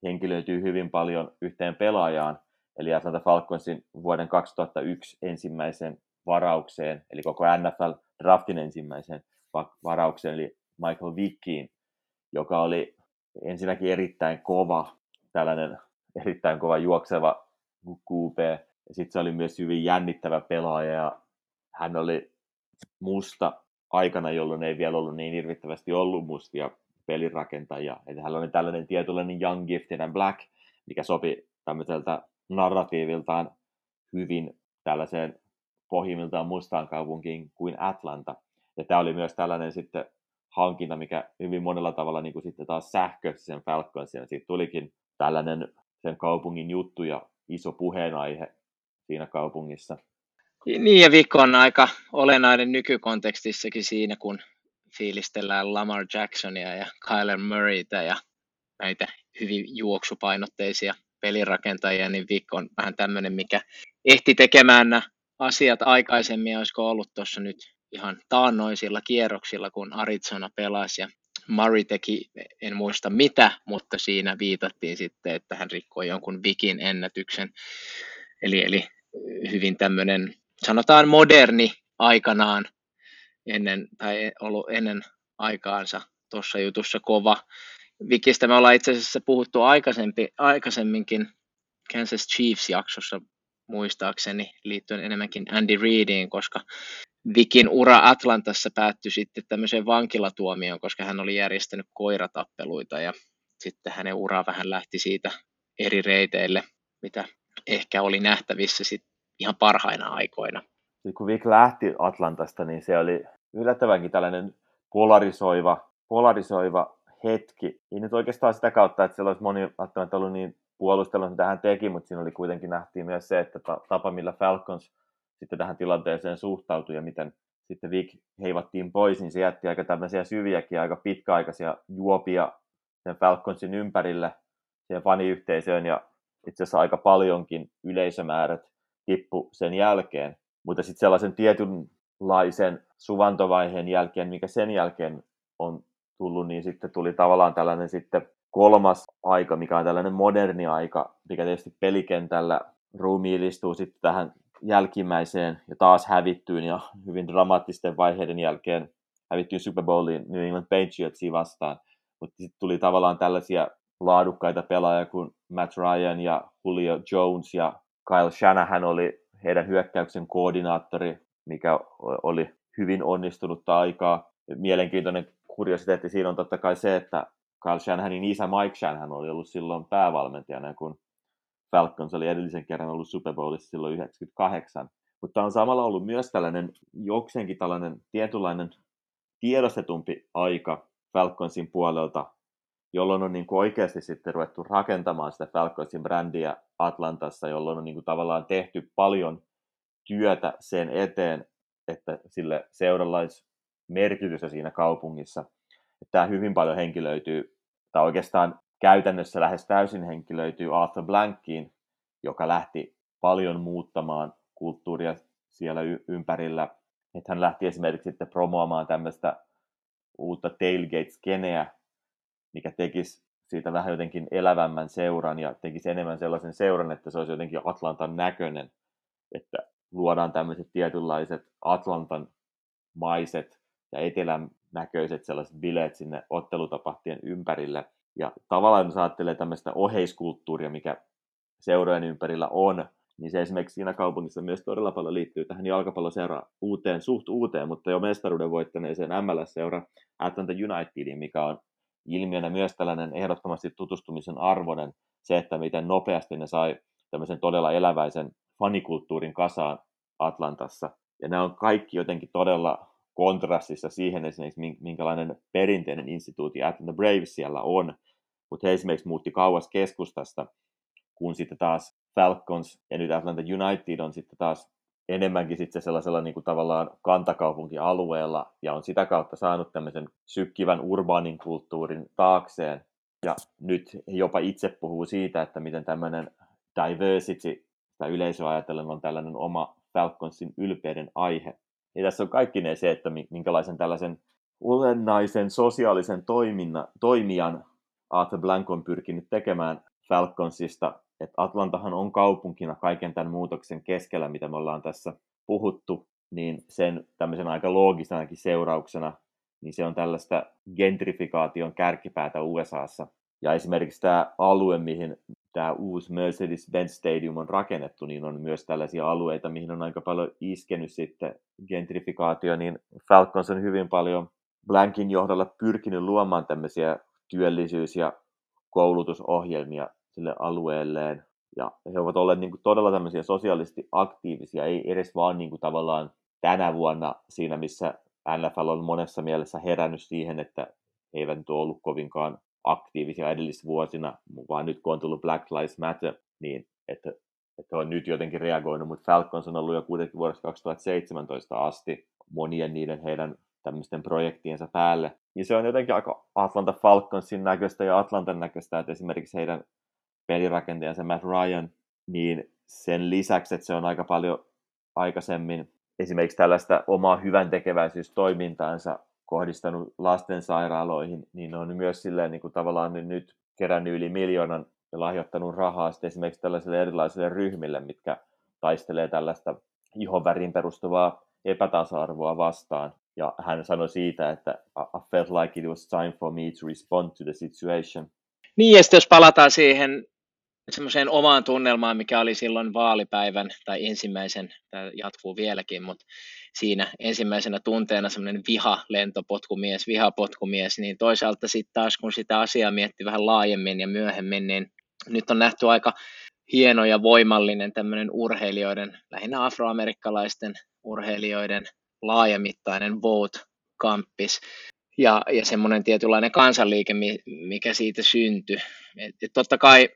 henkilöityy hyvin paljon yhteen pelaajaan, eli Atlanta Falconsin vuoden kaksituhattayksi ensimmäiseen varaukseen, eli koko N F L-draftin ensimmäiseen varaukseen, eli Michael Vickiin, joka oli ensinnäkin erittäin kova, tällainen erittäin kova juokseva Q B, ja sitten se oli myös hyvin jännittävä pelaaja, ja hän oli musta aikana, jolloin ei vielä ollut niin hirvittävästi ollut mustia pelirakentajia. Eli hän oli tällainen tietynlainen young, gifted and black, mikä sopi tämmöiseltä narratiiviltaan hyvin tällaiseen pohjimmiltaan mustaan kaupunkiin kuin Atlanta. Ja tämä oli myös tällainen sitten hankinta, mikä hyvin monella tavalla niin kuin sitten taas sähkösi sen Falconsin. Siitä tulikin tällainen sen kaupungin juttu ja iso puheenaihe siinä kaupungissa. Niin, ja Vic on aika olennainen nykykontekstissakin siinä, kun fiilistellään Lamar Jacksonia ja Kyler Murraytä ja näitä hyvin juoksupainotteisia pelirakentajia, niin Vic on vähän tämmöinen, mikä ehti tekemään nämä asiat aikaisemmin, olisiko ollut tuossa nyt ihan taannoisilla kierroksilla, kun Arizona pelasi ja Murray teki, en muista mitä, mutta siinä viitattiin sitten, että hän rikkoi jonkun Vicin ennätyksen, eli, eli hyvin tämmöinen, sanotaan moderni aikanaan, ennen, tai ollut ennen aikaansa tuossa jutussa kova. Vicistä me ollaan itse asiassa puhuttu aikaisempi, aikaisemminkin Kansas Chiefs-jaksossa muistaakseni liittyen enemmänkin Andy Reidiin, koska Vicin ura Atlantassa päättyi sitten tämmöiseen vankilatuomioon, koska hän oli järjestänyt koiratappeluita ja sitten hänen ura vähän lähti siitä eri reiteille, mitä ehkä oli nähtävissä sitten ihan parhaina aikoina. Sitten kun Vic lähti Atlantasta, niin se oli yllättävänkin tällainen polarisoiva, polarisoiva hetki. Ei nyt oikeastaan sitä kautta, että siellä olisi moni välttämättä ollut niin puolustellut, mitä hän teki, mutta siinä oli kuitenkin nähtiin myös se, että tapa, millä Falcons sitten tähän tilanteeseen suhtautui ja miten sitten Vic heivattiin pois, niin se jätti aika tämmöisiä syviäkin, aika pitkäaikaisia juopia sen Falconsin ympärille, siihen faniyhteisöön ja itse asiassa aika paljonkin yleisömäärät tippu sen jälkeen. Mutta sitten sellaisen tietynlaisen suvantovaiheen jälkeen, mikä sen jälkeen on tullut, niin sitten tuli tavallaan tällainen sitten kolmas aika, mikä on tällainen moderni aika, mikä tietysti pelikentällä ruumiillistuu sitten tähän jälkimmäiseen ja taas hävittyyn ja hyvin dramaattisten vaiheiden jälkeen hävittyyn Super Bowliin New England Patriotsia vastaan. Mutta sitten tuli tavallaan tällaisia laadukkaita pelaajia kuin Matt Ryan ja Julio Jones ja Kyle Shanahan oli heidän hyökkäyksen koordinaattori, mikä oli hyvin onnistunutta aikaa. Mielenkiintoinen kuriositeetti siinä on totta kai se, että Kyle Shanahanin isä Mike Shanahan oli ollut silloin päävalmentajana, kun Falcons oli edellisen kerran ollut Super Bowlissa silloin yhdeksänkymmentäkahdeksan. Mutta on samalla ollut myös tällainen jokseenkin tällainen tietynlainen tiedostetumpi aika Falconsin puolelta, jolloin on niin kuin oikeasti sitten ruvettu rakentamaan sitä Falconsin brändiä Atlantassa, jolloin on niin kuin tavallaan tehty paljon työtä sen eteen, että sille seuralla olisi merkitystä siinä kaupungissa. Tämä hyvin paljon henkilöityy, tai oikeastaan käytännössä lähes täysin henkilöityy Arthur Blankiin, joka lähti paljon muuttamaan kulttuuria siellä y- ympärillä. Että hän lähti esimerkiksi sitten promoamaan tämmöistä uutta tailgate-skeneä, mikä tekisi siitä vähän jotenkin elävämmän seuran ja tekisi enemmän sellaisen seuran, että se olisi jotenkin Atlantan näköinen, että luodaan tämmöiset tietynlaiset Atlantan maiset ja etelän näköiset sellaiset bileet sinne ottelutapahtien ympärille. Ja tavallaan jos ajattelee tämmöistä oheiskulttuuria, mikä seurojen ympärillä on, niin se esimerkiksi siinä kaupungissa myös todella paljon liittyy tähän jalkapalloseuraan uuteen, suht uuteen, mutta jo mestaruuden voittaneeseen M L S-seura Atlanta Unitediin, mikä on ilmiönä myös tällainen ehdottomasti tutustumisen arvoinen, se, että miten nopeasti ne sai tämmöisen todella eläväisen fanikulttuurin kasaan Atlantassa. Ja nämä on kaikki jotenkin todella kontrastissa siihen esimerkiksi, minkälainen perinteinen instituutti Atlanta Braves siellä on, mutta he esimerkiksi muutti kauas keskustasta, kun sitten taas Falcons ja nyt Atlanta United on sitten taas enemmänkin sitten sellaisella niin kuin tavallaan kantakaupunkialueella ja on sitä kautta saanut tämmöisen sykkivän urbaanin kulttuurin taakseen. Ja nyt jopa itse puhuu siitä, että miten tämmöinen diversity, tai yleisöä ajatellen on tällainen oma Falconsin ylpeyden aihe. Ja tässä on kaikkineen se, että minkälaisen tällaisen olennaisen sosiaalisen toiminnan, toimijan Arthur Blank on pyrkinyt tekemään Falconsista. Että Atlantahan on kaupunkina kaiken tämän muutoksen keskellä, mitä me ollaan tässä puhuttu, niin sen tämmöisen aika loogisenakin seurauksena, niin se on tällaista gentrifikaation kärkipäätä U S A:ssa. Ja esimerkiksi tämä alue, mihin tämä uusi Mercedes-Benz Stadium on rakennettu, niin on myös tällaisia alueita, mihin on aika paljon iskenyt sitten gentrifikaatio, niin Falcons on hyvin paljon Blankin johdolla pyrkinyt luomaan tämmöisiä työllisyys- ja koulutusohjelmia sille alueelleen, ja he ovat olleet niin kuin todella tämmöisiä sosiaalisesti aktiivisia, ei edes vaan niin kuin tavallaan tänä vuonna siinä, missä N F L on monessa mielessä herännyt siihen, että he eivät nyt ole ollut kovinkaan aktiivisia edellisvuosina, vaan nyt kun on tullut Black Lives Matter, niin että, että he on nyt jotenkin reagoinut, mutta Falcons on ollut jo kuitenkin vuodesta kaksituhattaseitsemäntoista asti monien niiden heidän tämmöisten projektiensa päälle, ja se on jotenkin aika Atlanta Falconsin näköistä ja Atlantan näköistä, että esimerkiksi heidän pelirakentajansa Matt Ryan, niin sen lisäksi, että se on aika paljon aikaisemmin esimerkiksi tällaista omaa hyväntekeväisyystoimintaansa kohdistanut lastensairaaloihin, niin on myös silleen niin kuin tavallaan nyt kerännyt yli miljoonan ja lahjoittanut rahaa sitten esimerkiksi tällaisille erilaisille ryhmille, mitkä taistelee tällaista ihonväriin perustuvaa epätasa-arvoa vastaan. Ja hän sanoi siitä, että I felt like it was time for me to respond to the situation. Niin, ja sitten jos palataan siihen semmoiseen omaan tunnelmaan, mikä oli silloin vaalipäivän tai ensimmäisen, tämä jatkuu vieläkin, mutta siinä ensimmäisenä tunteena semmoinen viha, lentopotkumies, vihapotkumies, niin toisaalta sitten taas kun sitä asiaa mietti vähän laajemmin ja myöhemmin, niin nyt on nähty aika hieno ja voimallinen tämmöinen urheilijoiden, lähinnä afroamerikkalaisten urheilijoiden laajamittainen vote-kamppis. Ja, ja semmoinen tietynlainen kansanliike, mikä siitä syntyi. Et, et totta kai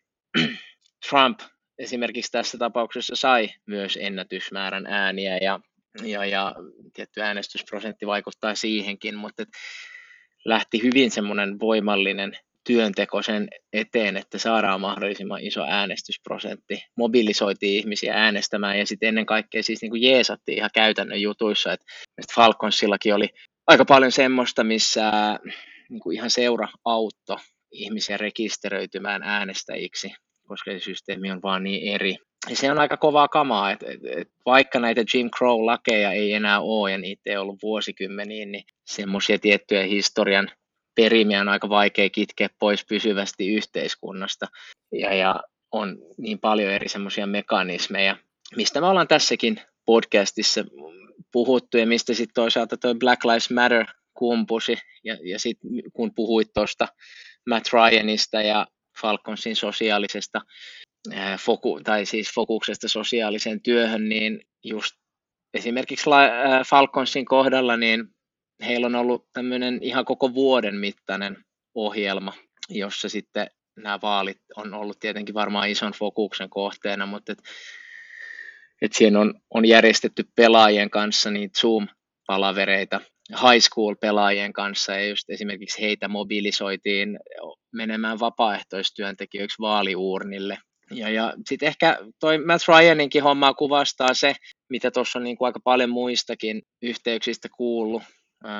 Trump esimerkiksi tässä tapauksessa sai myös ennätysmäärän ääniä ja, ja, ja tietty äänestysprosentti vaikuttaa siihenkin, mutta lähti hyvin semmoinen voimallinen työnteko sen eteen, että saadaan mahdollisimman iso äänestysprosentti. Mobilisoitiin ihmisiä äänestämään ja sitten ennen kaikkea siis niin kuin jeesattiin ihan käytännön jutuissa, että Falconsillakin oli aika paljon semmoista, missä niin kuin ihan seura auttoi ihmisiä rekisteröitymään äänestäjiksi, koska se systeemi on vaan niin eri. Ja se on aika kovaa kamaa, että et, et vaikka näitä Jim Crow-lakeja ei enää ole, ja niitä ei ollut vuosikymmeniin, niin semmoisia tiettyjä historian perimiä on aika vaikea kitkeä pois pysyvästi yhteiskunnasta. Ja, ja on niin paljon eri semmoisia mekanismeja, mistä me ollaan tässäkin podcastissa puhuttu ja mistä sitten toisaalta toi Black Lives Matter kumpusi ja, ja sitten kun puhuit tuosta Matt Ryanista ja Falconsin sosiaalisesta ää, foku, tai siis fokuksesta sosiaaliseen työhön, niin just esimerkiksi ää, Falconsin kohdalla niin heillä on ollut tämmöinen ihan koko vuoden mittainen ohjelma, jossa sitten nämä vaalit on ollut tietenkin varmaan ison fokuksen kohteena, mutta et, että siinä on, on järjestetty pelaajien kanssa niitä Zoom-palavereita, high school-pelaajien kanssa, ja just esimerkiksi heitä mobilisoitiin menemään vapaaehtoistyöntekijöiksi vaaliuurnille Ja, ja sitten ehkä toi Matt Ryaninkin hommaa kuvastaa se, mitä tuossa on niin kuin aika paljon muistakin yhteyksistä kuullut äh,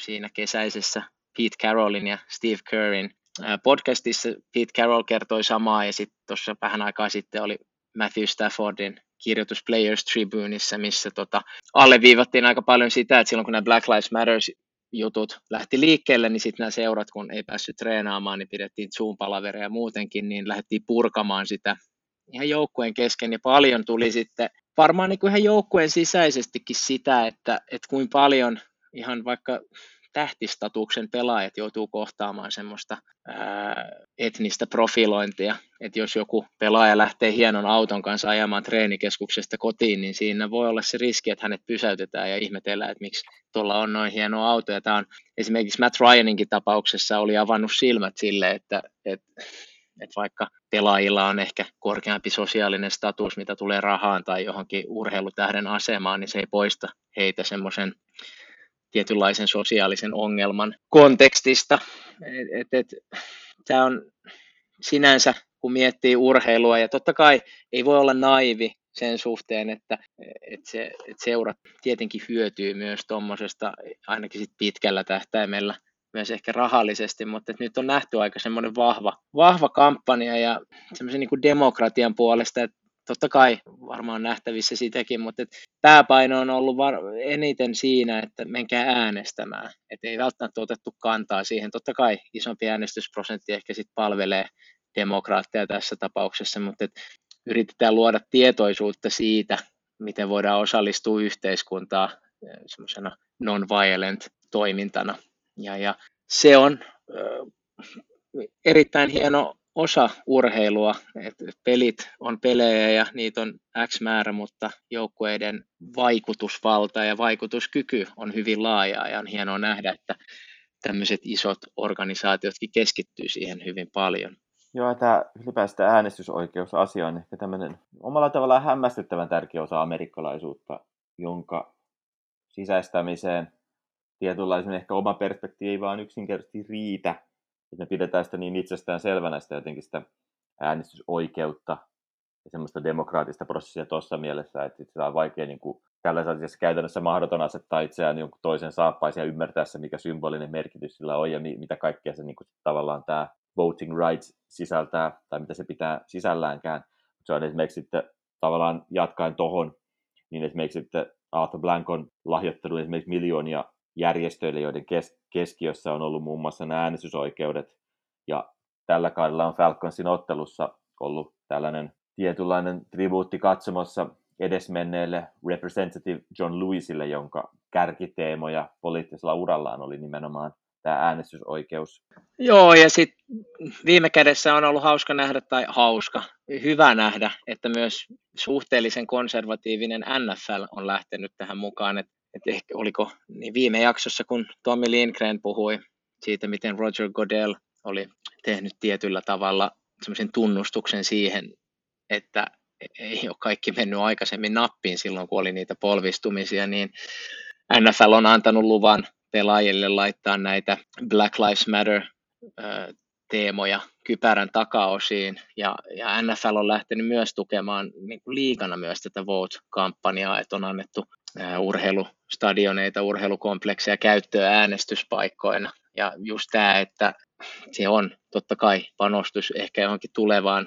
siinä kesäisessä Pete Carrollin ja Steve Kerrin äh, podcastissa. Pete Carroll kertoi samaa, ja sitten tuossa vähän aikaa sitten oli Matthew Staffordin kirjoitus Players Tribuneissa, missä tota, alleviivattiin aika paljon sitä, että silloin kun nämä Black Lives Matter-jutut lähti liikkeelle, niin sitten nämä seurat, kun ei päässyt treenaamaan, niin pidettiin Zoom-palavereja muutenkin, niin lähdettiin purkamaan sitä ihan joukkueen kesken, ja paljon tuli sitten varmaan niin kuin ihan joukkueen sisäisestikin sitä, että, että kuinka paljon ihan vaikka tähtistatuksen pelaajat joutuu kohtaamaan semmoista ää, etnistä profilointia, että jos joku pelaaja lähtee hienon auton kanssa ajamaan treenikeskuksesta kotiin, niin siinä voi olla se riski, että hänet pysäytetään ja ihmetellään, että miksi tuolla on noin hieno auto. Ja tämä on esimerkiksi Matt Ryaninkin tapauksessa oli avannut silmät sille, että, että, että vaikka pelaajilla on ehkä korkeampi sosiaalinen status, mitä tulee rahaan tai johonkin urheilutähden asemaan, niin se ei poista heitä semmoisen tietynlaisen sosiaalisen ongelman kontekstista. Et, et, et, tää on sinänsä, kun miettii urheilua, ja totta kai ei voi olla naivi sen suhteen, että et se, et seurat tietenkin hyötyy myös tuommoisesta, ainakin sit pitkällä tähtäimellä, myös ehkä rahallisesti, mutta nyt on nähty aika semmoinen vahva, vahva kampanja ja semmoisen niin kuin demokratian puolesta, että totta kai varmaan nähtävissä sitäkin, mutta pääpaino on ollut var- eniten siinä, että menkää äänestämään. Et ei välttämättä otettu kantaa siihen. Totta kai isompi äänestysprosentti ehkä sit palvelee demokraatteja tässä tapauksessa, mutta yritetään luoda tietoisuutta siitä, miten voidaan osallistua yhteiskuntaan semmoisena non-violent toimintana. Ja, ja se on äh, erittäin hieno osa urheilua, että pelit on pelejä ja niitä on X määrä, mutta joukkueiden vaikutusvalta ja vaikutuskyky on hyvin laajaa ja on hienoa nähdä, että tämmöiset isot organisaatiotkin keskittyy siihen hyvin paljon. Joo, tämä ylipäänsä äänestysoikeusasia on ehkä tämmöinen omalla tavallaan hämmästyttävän tärkeä osa amerikkalaisuutta, jonka sisäistämiseen tietynlaisen ehkä oma perspektiivi ei vaan yksinkertaisesti riitä. Että me pidetään sitä niin itsestään selvänä sitä jotenkin sitä äänestysoikeutta ja semmoista demokraattista prosessia tuossa mielessä, että sitä on vaikea niin kuin tällaisessa käytännössä mahdoton asettaa itseään jonkun toisen saappaisiin ja ymmärtää se, mikä symbolinen merkitys sillä on ja mitä kaikkea se niin kuin, tavallaan tämä voting rights sisältää tai mitä se pitää sisälläänkään. Se on esimerkiksi sitten tavallaan jatkaen tohon, niin esimerkiksi sitten Arthur Blank on lahjoittanut esimerkiksi miljoonia järjestöille, joiden kes- keskiössä on ollut muun muassa nämä äänestysoikeudet. Ja tällä kaudella on Falconsin ottelussa ollut tällainen tietynlainen tribuutti katsomassa edesmenneelle Representative John Lewisille, jonka kärkiteemoja poliittisella urallaan oli nimenomaan tämä äänestysoikeus. Joo, ja sitten viime kädessä on ollut hauska nähdä, tai hauska, hyvä nähdä, että myös suhteellisen konservatiivinen N F L on lähtenyt tähän mukaan, että Et ehkä oliko niin viime jaksossa, kun Tommy Lindgren puhui siitä, miten Roger Goodell oli tehnyt tietyllä tavalla semmoisen tunnustuksen siihen, että ei ole kaikki mennyt aikaisemmin nappiin silloin, kun oli niitä polvistumisia, niin N F L on antanut luvan pelaajille laittaa näitä Black Lives Matter-teemoja kypärän takaosiin, ja, ja N F L on lähtenyt myös tukemaan niin kuin liigana myös tätä Vote-kampanjaa, että on annettu urheilustadioneita, urheilukomplekseja käyttöä äänestyspaikkoina. Ja just tämä, että se on totta kai panostus ehkä johonkin tulevaan,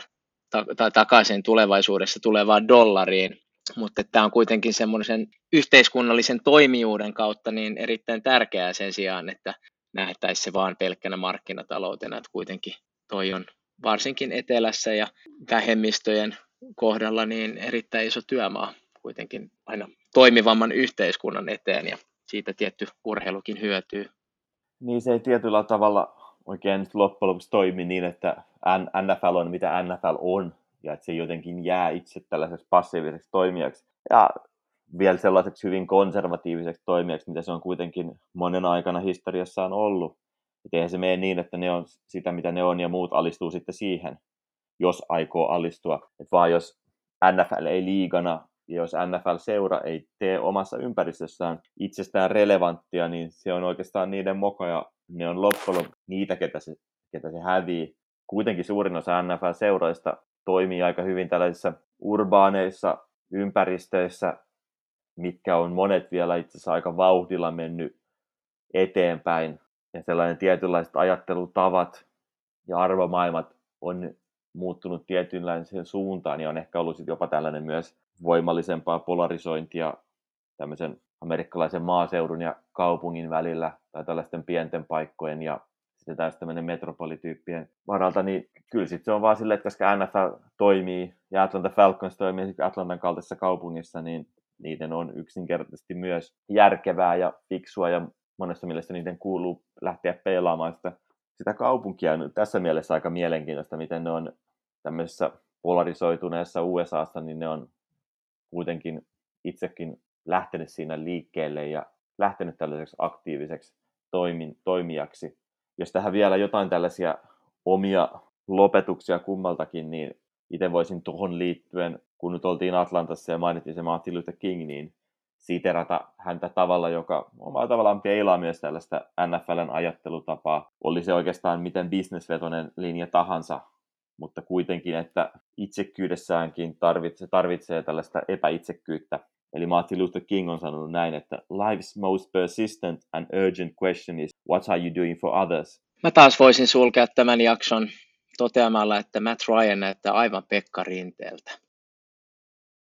tai takaisin tulevaisuudessa tulevaan dollariin, mutta tämä on kuitenkin semmoisen yhteiskunnallisen toimijuuden kautta niin erittäin tärkeää sen sijaan, että nähtäisiin se vaan pelkkänä markkinataloutena, että kuitenkin toi on varsinkin etelässä ja vähemmistöjen kohdalla niin erittäin iso työmaa kuitenkin aina toimivamman yhteiskunnan eteen, ja siitä tietty urheilukin hyötyy. Niin se ei tietyllä tavalla oikein nyt loppujen lopuksi toimi niin, että N F L on mitä N F L on, ja että se jotenkin jää itse tällaiseksi passiiviseksi toimijaksi, ja vielä sellaiseksi hyvin konservatiiviseksi toimijaksi, mitä se on kuitenkin monen aikana historiassaan ollut. Että eihän se mene niin, että ne on sitä, mitä ne on, ja muut alistuu sitten siihen, jos aikoo alistua. Et vaan jos N F L ei liigana, ja jos N F L-seura ei tee omassa ympäristössään itsestään relevanttia, niin se on oikeastaan niiden moka, ja ne on loppujen niitä, ketä se, ketä se hävii. Kuitenkin suurin osa N F L-seuroista toimii aika hyvin tällaisissa urbaaneissa ympäristöissä, mitkä on monet vielä itse asiassa aika vauhdilla mennyt eteenpäin. Ja sellainen tietynlaiset ajattelutavat ja arvomaailmat on muuttunut tietynlaiseen suuntaan ja on ehkä ollut sit jopa tällainen myös voimallisempaa polarisointia tämmöisen amerikkalaisen maaseudun ja kaupungin välillä tai tällaisten pienten paikkojen ja sitten taas tämmöinen metropolityyppien varalta, niin kyllä sitten se on vaan silleen, että koska N F L toimii ja Atlanta Falcons toimii Atlantan kaltaisessa kaupungissa, niin niiden on yksinkertaisesti myös järkevää ja fiksua ja monessa mielessä niiden kuuluu lähteä peilaamaan sitä, sitä kaupunkia. On tässä mielessä aika mielenkiintoista, miten ne on tämmöisessä polarisoituneessa U S A:ssa, niin ne on kuitenkin itsekin lähtenyt siinä liikkeelle ja lähtenyt tällaiseksi aktiiviseksi toimin, toimijaksi. Jos tähän vielä jotain tällaisia omia lopetuksia kummaltakin, niin itse voisin tuohon liittyen, kun nyt oltiin Atlantassa ja mainittiin se Martin Luther King, niin siterata häntä tavalla, joka omalla tavallaan peilaa myös tällaista N F L:n ajattelutapaa. Oli se oikeastaan miten bisnesvetoinen linja tahansa, mutta kuitenkin, että itsekkyydessäänkin tarvitsee, tarvitsee tällaista epäitsekkyyttä. Eli Martin Luther King on sanonut näin, että life's most persistent and urgent question is what are you doing for others? Mä taas voisin sulkea tämän jakson toteamalla, että Matt Ryan näyttää aivan Pekka Rinteeltä.